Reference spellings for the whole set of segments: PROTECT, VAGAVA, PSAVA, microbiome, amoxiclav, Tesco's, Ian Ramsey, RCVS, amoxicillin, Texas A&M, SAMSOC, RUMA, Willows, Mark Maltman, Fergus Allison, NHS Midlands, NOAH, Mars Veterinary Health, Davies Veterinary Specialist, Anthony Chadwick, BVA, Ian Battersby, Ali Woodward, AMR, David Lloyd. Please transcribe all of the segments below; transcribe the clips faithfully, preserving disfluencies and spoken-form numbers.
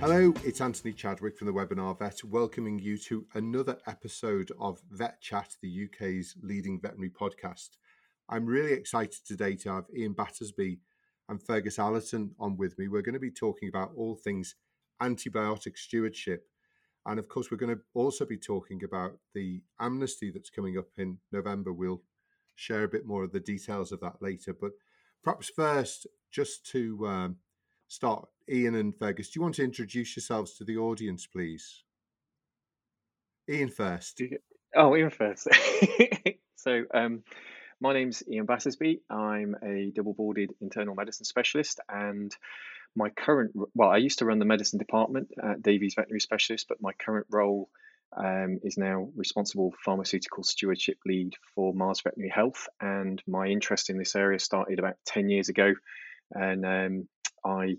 Hello, it's Anthony Chadwick from the Webinar Vet, welcoming you to another episode of Vet Chat, the U K's leading veterinary podcast. I'm really excited today to have Ian Battersby and Fergus Allison on with me. We're going to be talking about all things antibiotic stewardship. And of course, we're going to also be talking about the amnesty that's coming up in November. We'll share a bit more of the details of that later. But perhaps first, just to um, start, Ian and Fergus, do you want to introduce yourselves to the audience, please? Ian first. Oh, Ian first. So um, my name's Ian Battersby. I'm a double-boarded internal medicine specialist, and my current, well, I used to run the medicine department at Davies Veterinary Specialist, but my current role um, is now responsible pharmaceutical stewardship lead for Mars Veterinary Health. And my interest in this area started about ten years ago, and um, I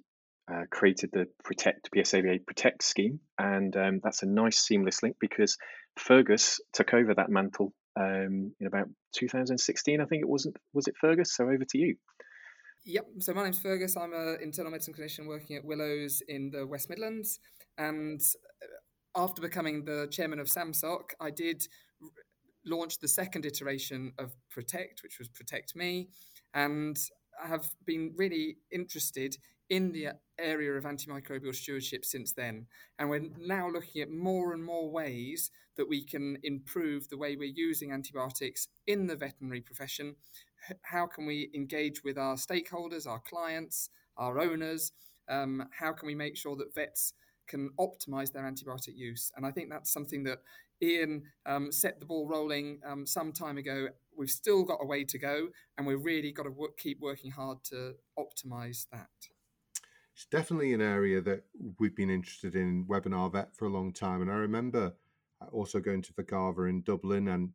Uh, created the PROTECT, P S A V A PROTECT scheme. And um, that's a nice seamless link because Fergus took over that mantle um, in about two thousand sixteen, I think it wasn't, was it Fergus? So over to you. Yep. So my name's Fergus. I'm an internal medicine clinician working at Willows in the West Midlands. And after becoming the chairman of SAMSOC, I did r- launch the second iteration of PROTECT, which was Protect Me. And I have been really interested in the area of antimicrobial stewardship since then. And we're now looking at more and more ways that we can improve the way we're using antibiotics in the veterinary profession. How can we engage with our stakeholders, our clients, our owners? Um, how can we make sure that vets can optimize their antibiotic use? And I think that's something that Ian um, set the ball rolling um, some time ago. We've still got a way to go, and we've really got to work, keep working hard to optimize that. It's definitely an area that we've been interested in Webinar Vet for a long time. And I remember also going to VAGAVA in Dublin, and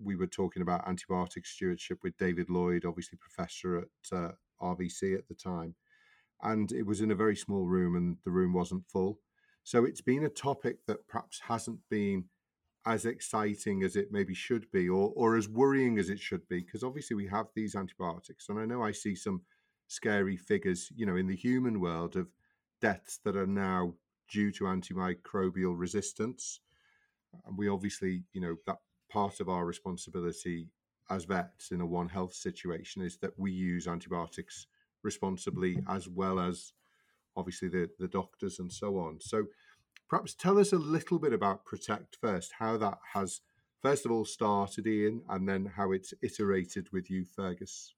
we were talking about antibiotic stewardship with David Lloyd, obviously professor at uh, R V C at the time. And it was in a very small room, and the room wasn't full. So it's been a topic that perhaps hasn't been as exciting as it maybe should be, or, or as worrying as it should be, because obviously we have these antibiotics. And I know I see some scary figures, you know, in the human world of deaths that are now due to antimicrobial resistance. And we obviously, you know, that part of our responsibility as vets in a One Health situation is that we use antibiotics responsibly, as well as obviously the, the doctors and so on. So perhaps tell us a little bit about Protect first, how that has, first of all, started, Ian, and then how it's iterated with you, Fergus.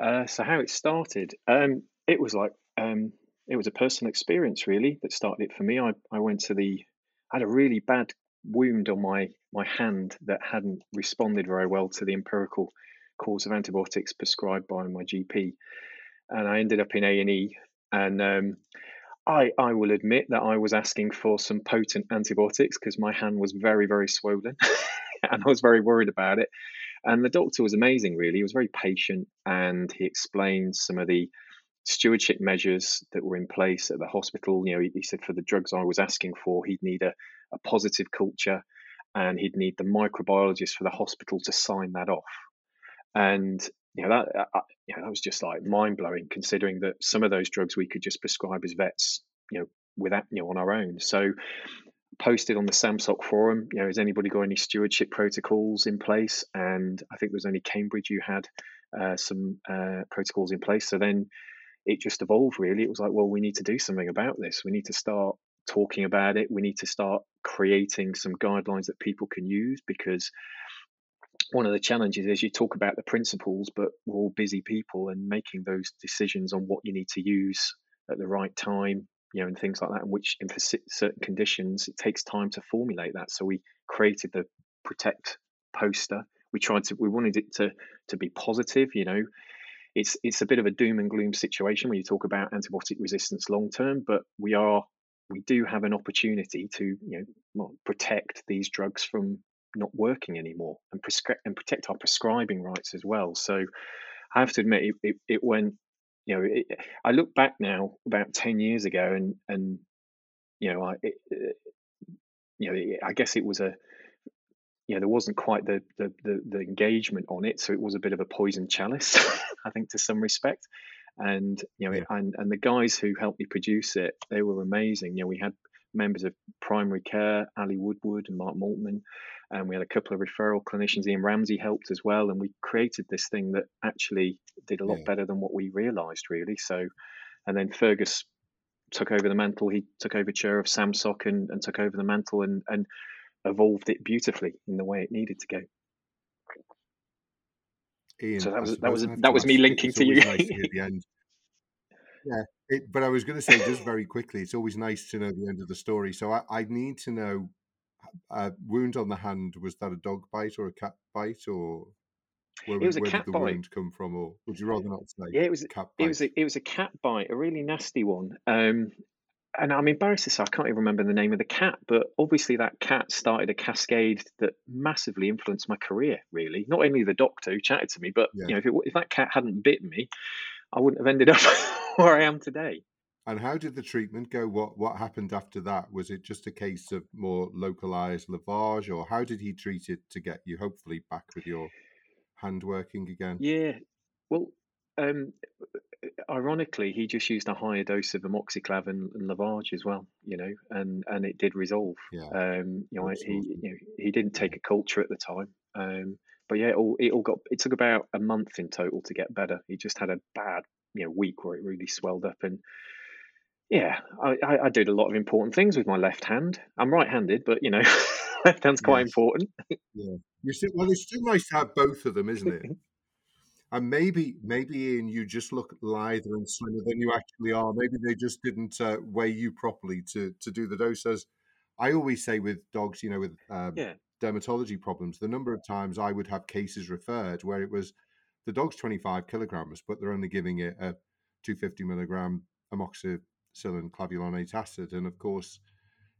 Uh, so how it started, um, it was like, um, it was a personal experience really that started it for me. I, I went to the, I had a really bad wound on my, my hand that hadn't responded very well to the empirical course of antibiotics prescribed by my G P. And I ended up in A and E, and um, I, I will admit that I was asking for some potent antibiotics because my hand was very, very swollen and I was very worried about it. And the doctor was amazing, really. He was very patient, and he explained some of the stewardship measures that were in place at the hospital. You know, he, he said for the drugs I was asking for, he'd need a, a positive culture, and he'd need the microbiologist for the hospital to sign that off. And, you know, that I, you know, that was just like mind-blowing, considering that some of those drugs we could just prescribe as vets, you know, without, you know, on our own. So posted on the SAMSOC forum, you know, has anybody got any stewardship protocols in place? And I think there was only Cambridge who had uh, some uh, protocols in place. So then it just evolved, really. It was like, well, we need to do something about this. We need to start talking about it. We need to start creating some guidelines that people can use, because one of the challenges is you talk about the principles, but we're all busy people, and making those decisions on what you need to use at the right time, you know, and things like that, and which in certain conditions, it takes time to formulate that. So we created the Protect poster. We tried to, we wanted it to, to be positive, you know. It's it's a bit of a doom and gloom situation when you talk about antibiotic resistance long term, but we are, we do have an opportunity to, you know, protect these drugs from not working anymore, and prescri- and protect our prescribing rights as well. So I have to admit, it, it, it went, you know, it, I look back now about ten years ago, and, and you know, I, it, you know, it, I guess it was a, you know, there wasn't quite the, the, the, the engagement on it. So it was a bit of a poison chalice, I think, to some respect. And you know, yeah. and and the guys who helped me produce it, they were amazing. You know, we had members of primary care, Ali Woodward and Mark Maltman, and we had a couple of referral clinicians. Ian Ramsey helped as well, and we created this thing that actually did a lot yeah. better than what we realised, really. So, and then Fergus took over the mantle. He took over chair of SAMSOC and, and took over the mantle and and evolved it beautifully in the way it needed to go. Ian, so that was that was that was me linking to you. Nice to the end. Yeah, it, but I was going to say just very quickly, it's always nice to know the end of the story. So I, I need to know: uh, wound on the hand, was that a dog bite or a cat bite, or where, it was a where cat did the bite. wound come from, or would you rather not say? Yeah, it was a cat bite. It was a, it was a cat bite, a really nasty one. Um, and I'm embarrassed to say I can't even remember the name of the cat, but obviously that cat started a cascade that massively influenced my career, really. Not only the doctor who chatted to me, but yeah. you know, if, it, if that cat hadn't bitten me, I wouldn't have ended up where I am today. And how did the treatment go? What what happened after that? Was it just a case of more localized lavage, or how did he treat it to get you hopefully back with your hand working again? Yeah, well, um, ironically, he just used a higher dose of amoxiclav and, and lavage as well, you know, and, and it did resolve. Yeah, um, you know, absolutely. he you know, he didn't take a culture at the time, um, but yeah, it all it all got. It took about a month in total to get better. He just had a bad, you know, week where it really swelled up, and yeah, I, I, I did a lot of important things with my left hand. I'm right-handed, but you know, left hand's quite yes. important. Yeah, you see, well, it's still nice to have both of them, isn't it? And maybe, maybe Ian, you just look lither and slimmer than you actually are. Maybe they just didn't uh, weigh you properly to to do the doses. I always say with dogs, you know, with um, yeah. dermatology problems, the number of times I would have cases referred where it was the dog's twenty-five kilograms, but they're only giving it a two hundred fifty milligram amoxicillin clavulonate acid. And of course,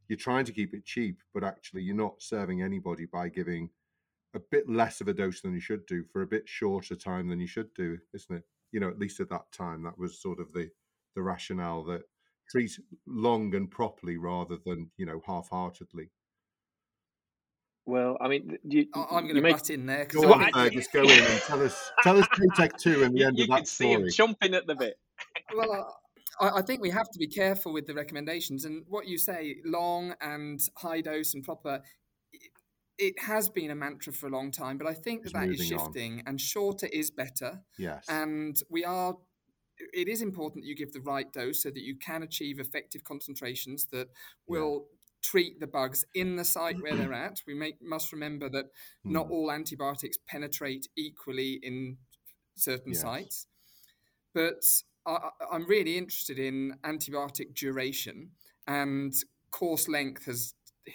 you're trying to keep it cheap, but actually you're not serving anybody by giving a bit less of a dose than you should do for a bit shorter time than you should do, isn't it? You know, at least at that time, that was sort of the, the rationale, that treat long and properly rather than, you know, half-heartedly. Well, I mean, you, I'm going to make... butt in there. Go on, I... uh, just go in and tell us, tell us PROTECT two and the you, end you of that story. You can see him chomping at the bit. Well, I, I think we have to be careful with the recommendations, and what you say, long and high dose and proper, it has been a mantra for a long time, but I think that, that is shifting on. And shorter is better. Yes. And we are, it is important that you give the right dose so that you can achieve effective concentrations that will yeah. treat the bugs in the site where they're at. We make, must remember that hmm. not all antibiotics penetrate equally in certain yes. sites. But I, I'm really interested in antibiotic duration, and course length has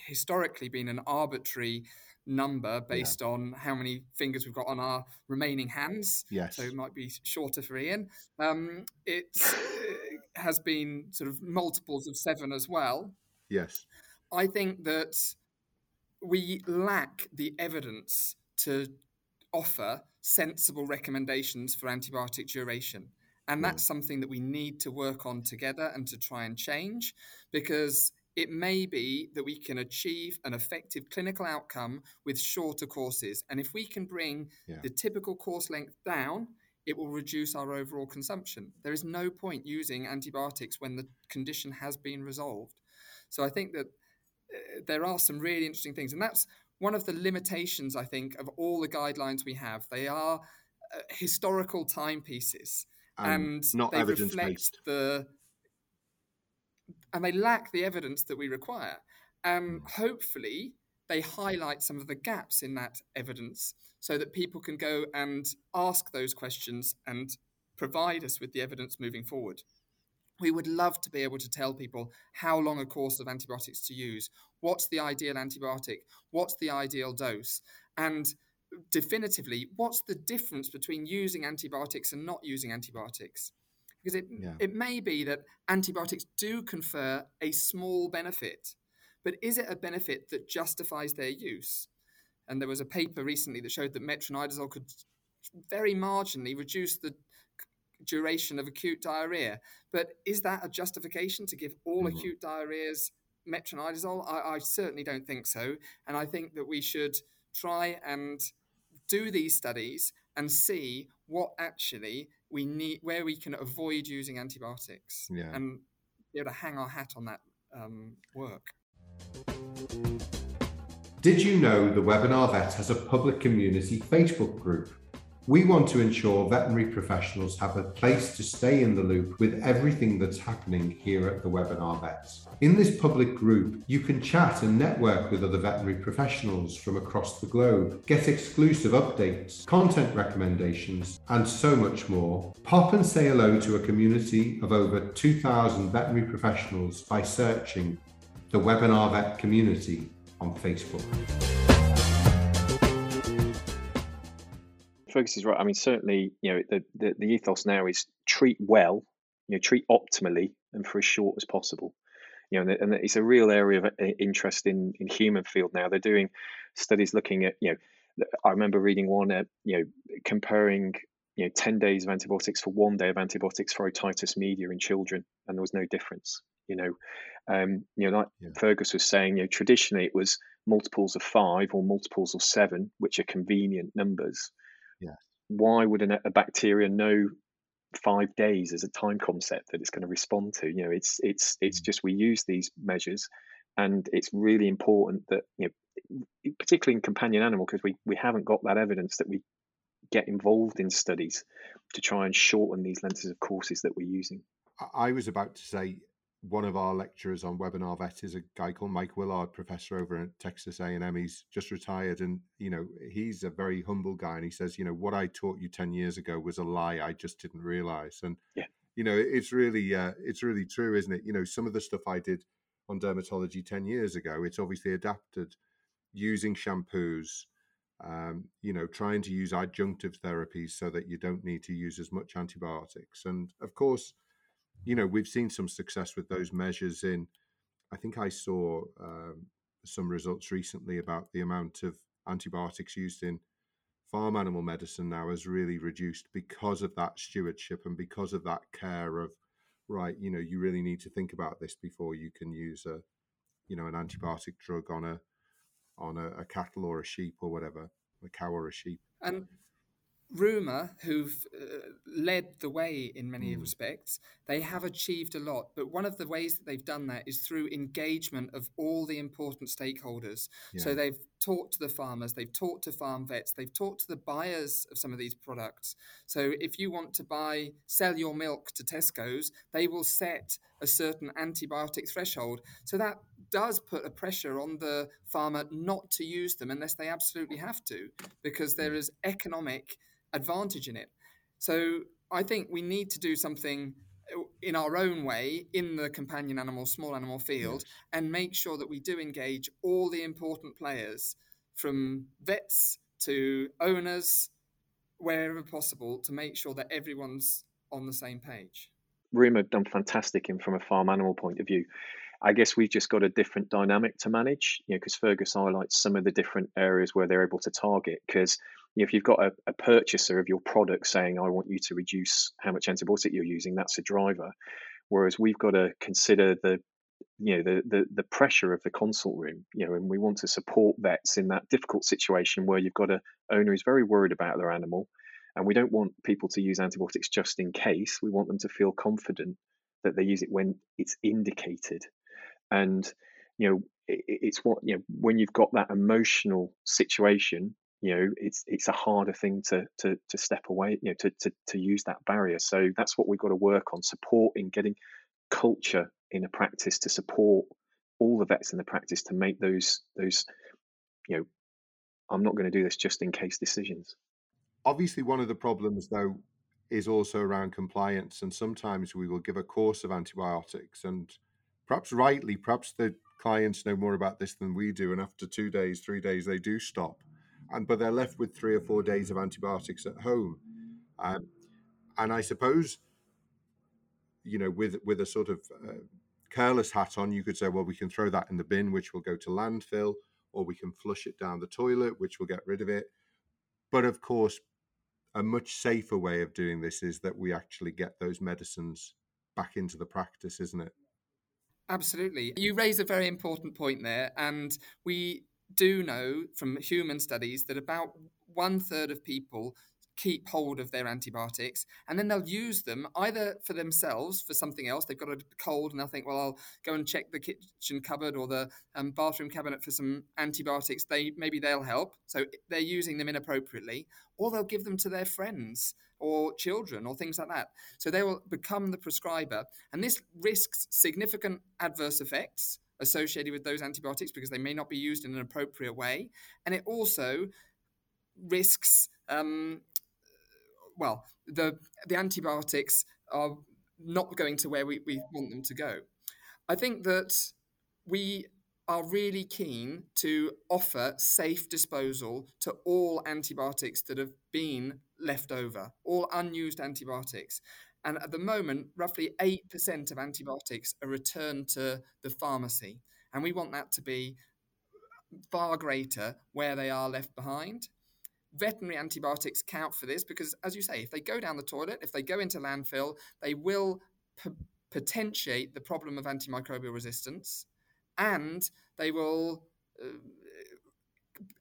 historically been an arbitrary number based yeah. on how many fingers we've got on our remaining hands. Yes. So it might be shorter for Ian. Um, it has been sort of multiples of seven as well. Yes. I think that we lack the evidence to offer sensible recommendations for antibiotic duration. And that's mm. something that we need to work on together and to try and change, because it may be that we can achieve an effective clinical outcome with shorter courses. And if we can bring yeah. the typical course length down, it will reduce our overall consumption. There is no point using antibiotics when the condition has been resolved. So I think that uh, there are some really interesting things. And that's one of the limitations, I think, of all the guidelines we have. They are uh, historical timepieces. Um, and not they evidence-based. Reflect the... And they lack the evidence that we require. Um, hopefully, they highlight some of the gaps in that evidence so that people can go and ask those questions and provide us with the evidence moving forward. We would love to be able to tell people how long a course of antibiotics to use, what's the ideal antibiotic, what's the ideal dose, and definitively, what's the difference between using antibiotics and not using antibiotics. Because it, yeah. it may be that antibiotics do confer a small benefit, but is it a benefit that justifies their use? And there was a paper recently that showed that metronidazole could very marginally reduce the duration of acute diarrhoea. But is that a justification to give all mm-hmm. acute diarrheas metronidazole? I, I certainly don't think so. And I think that we should try and do these studies and see what actually we need, where we can avoid using antibiotics, yeah. and be able to hang our hat on that um, work. Did you know the Webinar Vet has a public community Facebook group? We want to ensure veterinary professionals have a place to stay in the loop with everything that's happening here at the Webinar Vet. In this public group, you can chat and network with other veterinary professionals from across the globe, get exclusive updates, content recommendations, and so much more. Pop and say hello to a community of over two thousand veterinary professionals by searching the Webinar Vet Community on Facebook. Fergus is right. I mean, certainly, you know, the, the, the ethos now is treat well, you know, treat optimally and for as short as possible. You know, and, and it's a real area of interest in, in human field now. They're doing studies looking at, you know, I remember reading one, uh, you know, comparing, you know, ten days of antibiotics for one day of antibiotics for otitis media in children, and there was no difference. You know, um, you know, like yeah. Fergus was saying, you know, traditionally it was multiples of five or multiples of seven, which are convenient numbers. Yeah. Why would an, a bacteria know five days as a time concept that it's going to respond to? You know, it's it's it's mm-hmm. just we use these measures, and it's really important that, you know, particularly in companion animal, because we, we haven't got that evidence, that we get involved in studies to try and shorten these lenses of courses that we're using. I was about to say, one of our lecturers on Webinar Vet is a guy called Mike Willard, professor over at Texas A and M. He's just retired, and, you know, he's a very humble guy. And he says, you know, what I taught you ten years ago was a lie. I just didn't realize. And, yeah. you know, it's really, uh, it's really true, isn't it? You know, some of the stuff I did on dermatology ten years ago, it's obviously adapted using shampoos, um, you know, trying to use adjunctive therapies so that you don't need to use as much antibiotics. And of course, you know, we've seen some success with those measures in, I think I saw um, some results recently about the amount of antibiotics used in farm animal medicine now has really reduced because of that stewardship and because of that care of, right, you know, you really need to think about this before you can use a, you know, an antibiotic drug on a, on a, a cattle or a sheep or whatever, a cow or a sheep. Um- RUMA, who've uh, led the way in many mm. respects, they have achieved a lot. But one of the ways that they've done that is through engagement of all the important stakeholders. Yeah. So they've talked to the farmers, they've talked to farm vets, they've talked to the buyers of some of these products. So if you want to buy, sell your milk to Tesco's, they will set a certain antibiotic threshold. So that does put a pressure on the farmer not to use them unless they absolutely have to, because there is economic advantage in it. So I think we need to do something in our own way in the companion animal, small animal field, and make sure that we do engage all the important players, from vets to owners, wherever possible, to make sure that everyone's on the same page. RUMA have done fantastic in from a farm animal point of view. I guess we've just got a different dynamic to manage, you know, because Fergus highlights some of the different areas where they're able to target, because if you've got a, a purchaser of your product saying, I want you to reduce how much antibiotic you're using, that's a driver. Whereas we've got to consider the, you know, the, the, the pressure of the consult room, you know, and we want to support vets in that difficult situation where you've got an owner who's very worried about their animal, and we don't want people to use antibiotics just in case. We want them to feel confident that they use it when it's indicated. And, you know, it, it's what, you know, when you've got that emotional situation, you know, it's it's a harder thing to to to step away, you know, to, to to use that barrier. So that's what we've got to work on, supporting, getting culture in a practice to support all the vets in the practice to make those those, you know, I'm not going to do this just in case decisions. Obviously, one of the problems though is also around compliance, and sometimes we will give a course of antibiotics, and perhaps rightly, perhaps the clients know more about this than we do, and after two days, three days, they do stop. And but they're left with three or four days of antibiotics at home, um, and I suppose, you know, with with a sort of uh, careless hat on, you could say, well, we can throw that in the bin, which will go to landfill, or we can flush it down the toilet, which will get rid of it. But of course, a much safer way of doing this is that we actually get those medicines back into the practice, isn't it? Absolutely. You raise a very important point there, and we do know from human studies that about one third of people keep hold of their antibiotics, and then they'll use them either for themselves, for something else. They've got a cold and they'll think, well, I'll go and check the kitchen cupboard or the um, bathroom cabinet for some antibiotics. They maybe they'll help. So they're using them inappropriately, or they'll give them to their friends or children or things like that. So they will become the prescriber. And this risks significant adverse effects associated with those antibiotics because they may not be used in an appropriate way. And it also risks... Um, Well, the the antibiotics are not going to where we, we want them to go. I think that we are really keen to offer safe disposal to all antibiotics that have been left over, all unused antibiotics. And at the moment, roughly eight percent of antibiotics are returned to the pharmacy. And we want that to be far greater where they are left behind. Veterinary antibiotics count for this because, as you say, if they go down the toilet, if they go into landfill, they will p- potentiate the problem of antimicrobial resistance, and they will uh,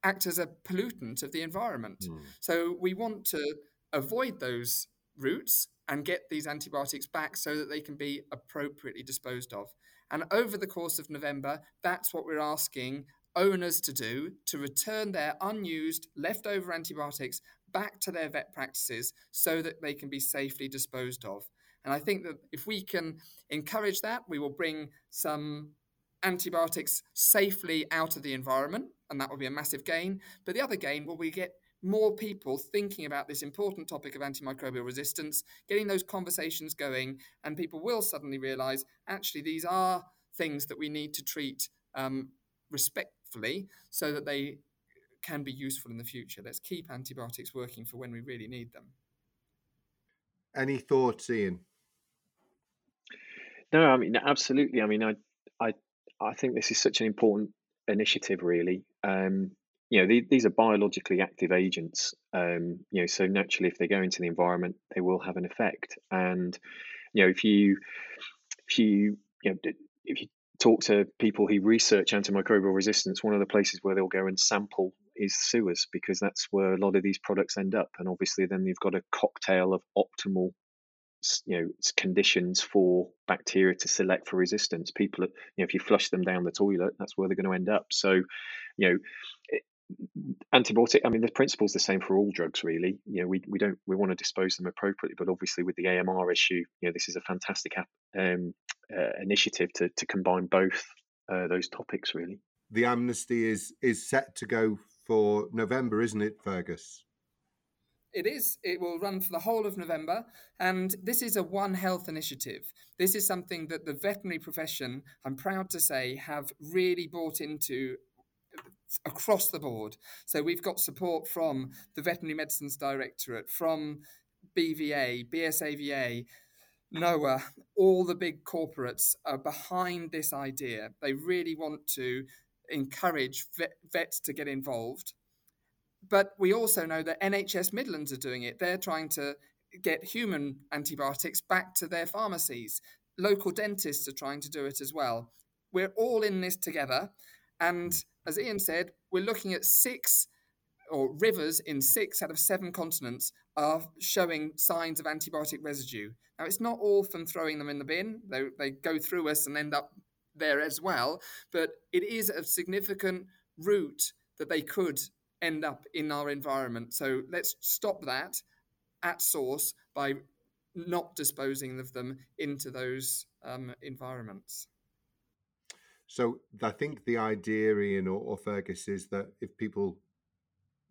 act as a pollutant of the environment. Mm. So we want to avoid those routes and get these antibiotics back so that they can be appropriately disposed of. And over the course of November, that's what we're asking owners to do, to return their unused leftover antibiotics back to their vet practices so that they can be safely disposed of. And I think that if we can encourage that, we will bring some antibiotics safely out of the environment, and that will be a massive gain. But the other gain will be get more people thinking about this important topic of antimicrobial resistance, getting those conversations going, and people will suddenly realise, actually, these are things that we need to treat um, respectfully so that they can be useful in the future. Let's keep antibiotics working for when we really need them. Any thoughts, Ian? No, I mean, absolutely. I mean, I I, I think this is such an important initiative, really. Um, you know, the, these are biologically active agents. Um, you know, so naturally, if they go into the environment, they will have an effect. And, you know, if you, if you, you know, if you talk to people who research antimicrobial resistance, one of the places where they'll go and sample is sewers, because that's where a lot of these products end up. And obviously then you've got a cocktail of optimal, you know, conditions for bacteria to select for resistance. People, you know, if you flush them down the toilet, that's where they're going to end up. So, you know, it, antibiotic, I mean, the principle's the same for all drugs, really. You know, we, we don't, we want to dispose them appropriately, but obviously with the A M R issue, you know, this is a fantastic um, uh, initiative to to combine both uh, those topics, really. The amnesty is is set to go for November, isn't it, Fergus? It is. It will run for the whole of November. And this is a One Health initiative. This is something that the veterinary profession, I'm proud to say, have really bought into across the board. So we've got support from the Veterinary Medicines Directorate, from B V A, B S A V A, NOAH. All the big corporates are behind this idea. They really want to encourage vet- vets to get involved. But we also know that N H S Midlands are doing it. They're trying to get human antibiotics back to their pharmacies. Local dentists are trying to do it as well. We're all in this together. And as Ian said, we're looking at six or rivers in six out of seven continents are showing signs of antibiotic residue. Now, it's not all from throwing them in the bin. They, they go through us and end up there as well. But it is a significant route that they could end up in our environment. So let's stop that at source by not disposing of them into those um, environments. So I think the idea, Ian or, or Fergus, is that if people,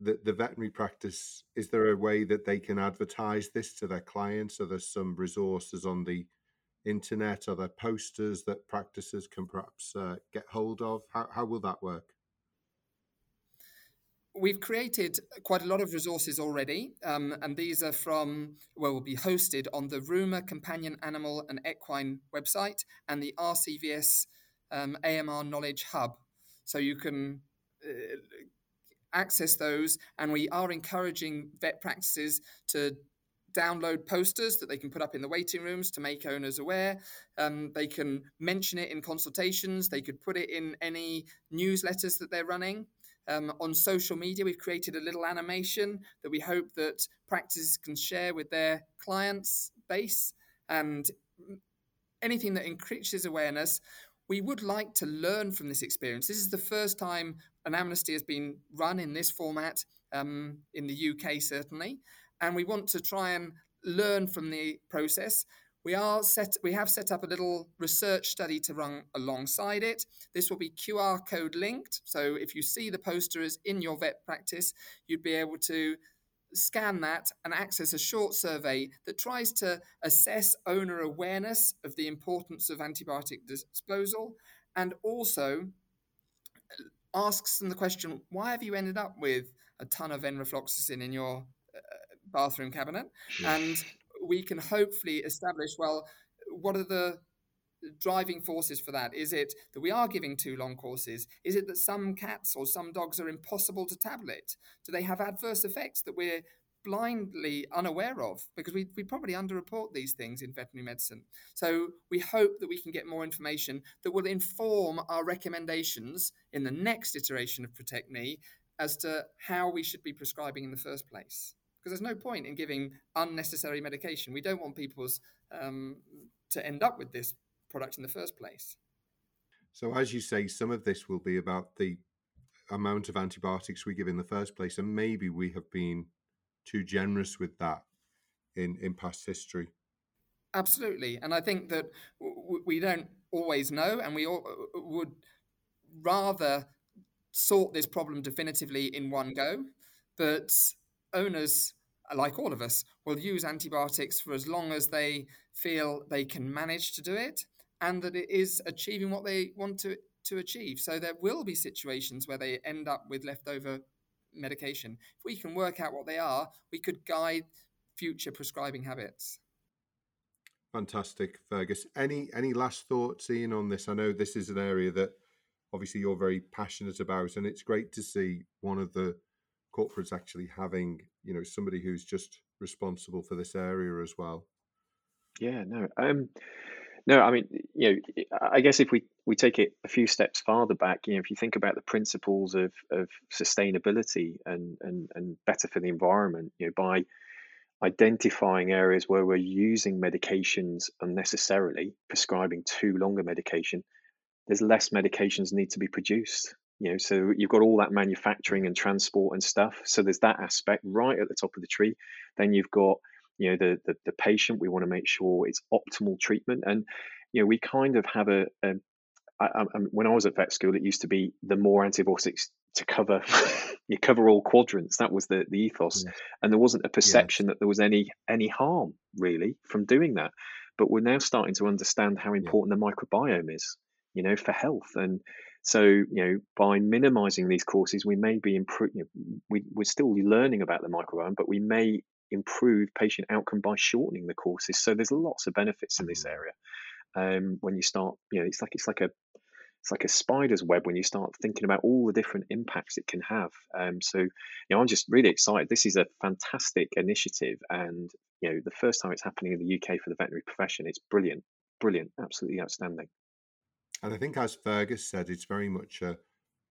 the, the veterinary practice, is there a way that they can advertise this to their clients? Are there some resources on the internet? Are there posters that practices can perhaps uh, get hold of? How, how will that work? We've created quite a lot of resources already, um, and these are from, well, will be hosted on the RUMA Companion Animal and Equine website and the R C V S Um, A M R Knowledge Hub. So you can uh, access those, and we are encouraging vet practices to download posters that they can put up in the waiting rooms to make owners aware. Um, they can mention it in consultations. They could put it in any newsletters that they're running. Um, on social media, we've created a little animation that we hope that practices can share with their clients' base, and anything that increases awareness. We would like to learn from this experience. This is the first time an amnesty has been run in this format um, in the U K, certainly, and we want to try and learn from the process. We are set. We have set up a little research study to run alongside it. This will be Q R code linked. So if you see the posters in your vet practice, you'd be able to scan that and access a short survey that tries to assess owner awareness of the importance of antibiotic disposal, and also asks them the question, why have you ended up with a ton of enrofloxacin in your uh, bathroom cabinet? And we can hopefully establish, well, what are the driving forces for that? Is it that we are giving too long courses? Is it that some cats or some dogs are impossible to tablet? Do they have adverse effects that we're blindly unaware of? Because we, we probably underreport these things in veterinary medicine. So we hope that we can get more information that will inform our recommendations in the next iteration of Protect Me as to how we should be prescribing in the first place. Because there's no point in giving unnecessary medication. We don't want people's um, to end up with this product in the first place. So as you say, some of this will be about the amount of antibiotics we give in the first place, and maybe we have been too generous with that in, in past history. Absolutely. And I think that w- we don't always know, and we all would rather sort this problem definitively in one go. But owners, like all of us, will use antibiotics for as long as they feel they can manage to do it, and that it is achieving what they want to, to achieve. So there will be situations where they end up with leftover medication. If we can work out what they are, we could guide future prescribing habits. Fantastic, Fergus. Any any last thoughts, Ian, on this? I know this is an area that obviously you're very passionate about, and it's great to see one of the corporates actually having, you know, somebody who's just responsible for this area as well. Yeah, no, um, No, I mean, you know, I guess if we, we take it a few steps farther back, you know, if you think about the principles of, of sustainability and, and, and better for the environment, you know, by identifying areas where we're using medications unnecessarily, prescribing too long a medication, there's less medications need to be produced. You know, so you've got all that manufacturing and transport and stuff. So there's that aspect right at the top of the tree. Then you've got You know, the, the the patient, we want to make sure it's optimal treatment. And, you know, we kind of have a, a I, I, when I was at vet school, it used to be the more antibiotics to cover, you cover all quadrants. That was the, the ethos. Yes. And there wasn't a perception yes. that there was any any harm really from doing that. But we're now starting to understand how important yeah. the microbiome is, you know, for health. And so, you know, by minimizing these courses, we may be improving, you know, we, we're still learning about the microbiome, but we may improve patient outcome by shortening the courses. So there's lots of benefits in this area. Um, when you start, you know, it's like it's like a it's like a spider's web when you start thinking about all the different impacts it can have. Um, so, you know, I'm just really excited. This is a fantastic initiative, and you know, the first time it's happening in the U K for the veterinary profession. It's brilliant, brilliant, absolutely outstanding. And I think, as Fergus said, it's very much a,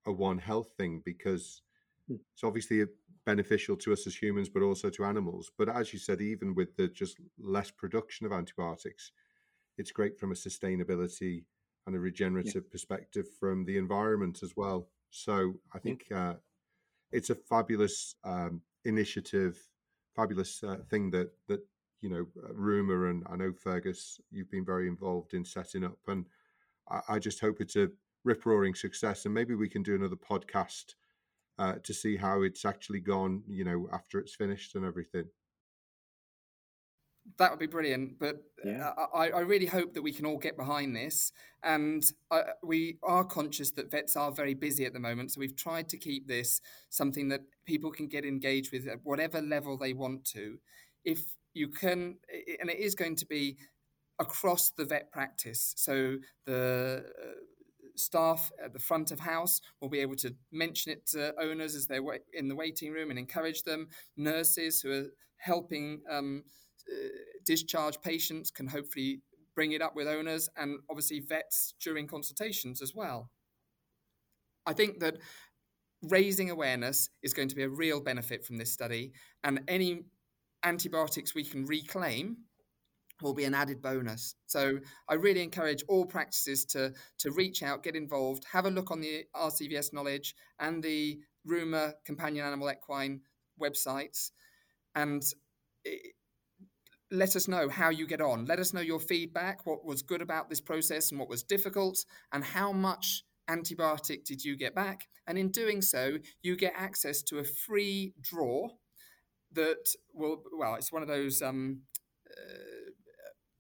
a One Health thing, because it's obviously beneficial to us as humans, but also to animals. But as you said, even with the just less production of antibiotics, it's great from a sustainability and a regenerative yeah. perspective from the environment as well. So I think uh, it's a fabulous um, initiative, fabulous uh, thing that, that you know, RUMA, and I know, Fergus, you've been very involved in setting up. And I, I just hope it's a rip-roaring success. And maybe we can do another podcast Uh, to see how it's actually gone, you know, after it's finished and everything. That would be brilliant. But yeah. I, I really hope that we can all get behind this. And I, we are conscious that vets are very busy at the moment. So we've tried to keep this something that people can get engaged with at whatever level they want to. If you can, and it is going to be across the vet practice. So the Uh, staff at the front of house will be able to mention it to owners as they're in the waiting room and encourage them. Nurses who are helping um, uh, discharge patients can hopefully bring it up with owners, and obviously vets during consultations as well. I think that raising awareness is going to be a real benefit from this study, and any antibiotics we can reclaim will be an added bonus. So I really encourage all practices to, to reach out, get involved, have a look on the R C V S knowledge and the RUMA companion animal equine websites, and it, let us know how you get on. Let us know your feedback, what was good about this process and what was difficult, and how much antibiotic did you get back. And in doing so, you get access to a free draw that will, well, it's one of those um, uh,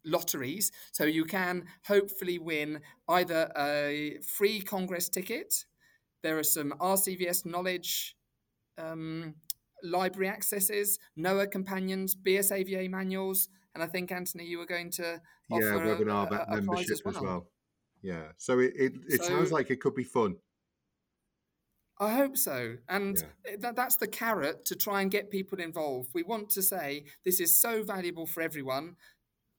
lotteries. So you can hopefully win either a free Congress ticket. There are some R C V S knowledge um, library accesses, NOAH companions, B S A V A manuals, and I think, Anthony, you were going to offer yeah, webinar a, a, a membership as well. as well. Yeah, so it, it, it so, sounds like it could be fun. I hope so. And yeah. that, that's the carrot to try and get people involved. We want to say this is so valuable for everyone.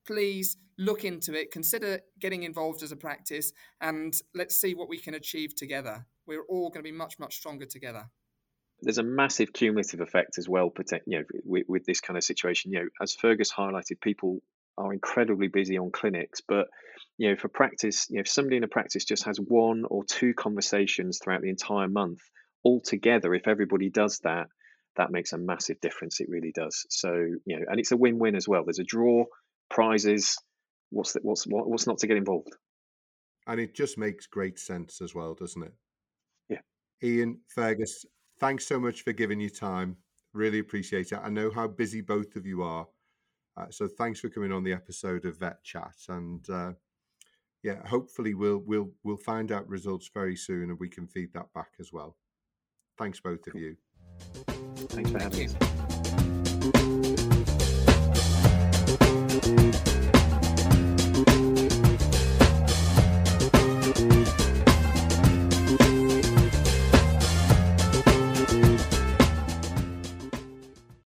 Please look into it. Consider getting involved as a practice, and let's see what we can achieve together. We're all going to be much, much stronger together. There's a massive cumulative effect as well, you know, with, with this kind of situation. You know, as Fergus highlighted, people are incredibly busy on clinics, but you know, for practice, you know, if somebody in a practice just has one or two conversations throughout the entire month all together, if everybody does that, that makes a massive difference. It really does. So, you know, and it's a win-win as well. There's a draw, prizes. What's the, what's what, what's not to get involved? And it just makes great sense as well, doesn't it? Yeah. Ian, Fergus, thanks so much for giving you time. Really appreciate it. I know how busy both of you are. Uh, so thanks for coming on the episode of Vet Chat, and uh, yeah, hopefully we'll we'll we'll find out results very soon, and we can feed that back as well. Thanks both of you. Thanks for having us.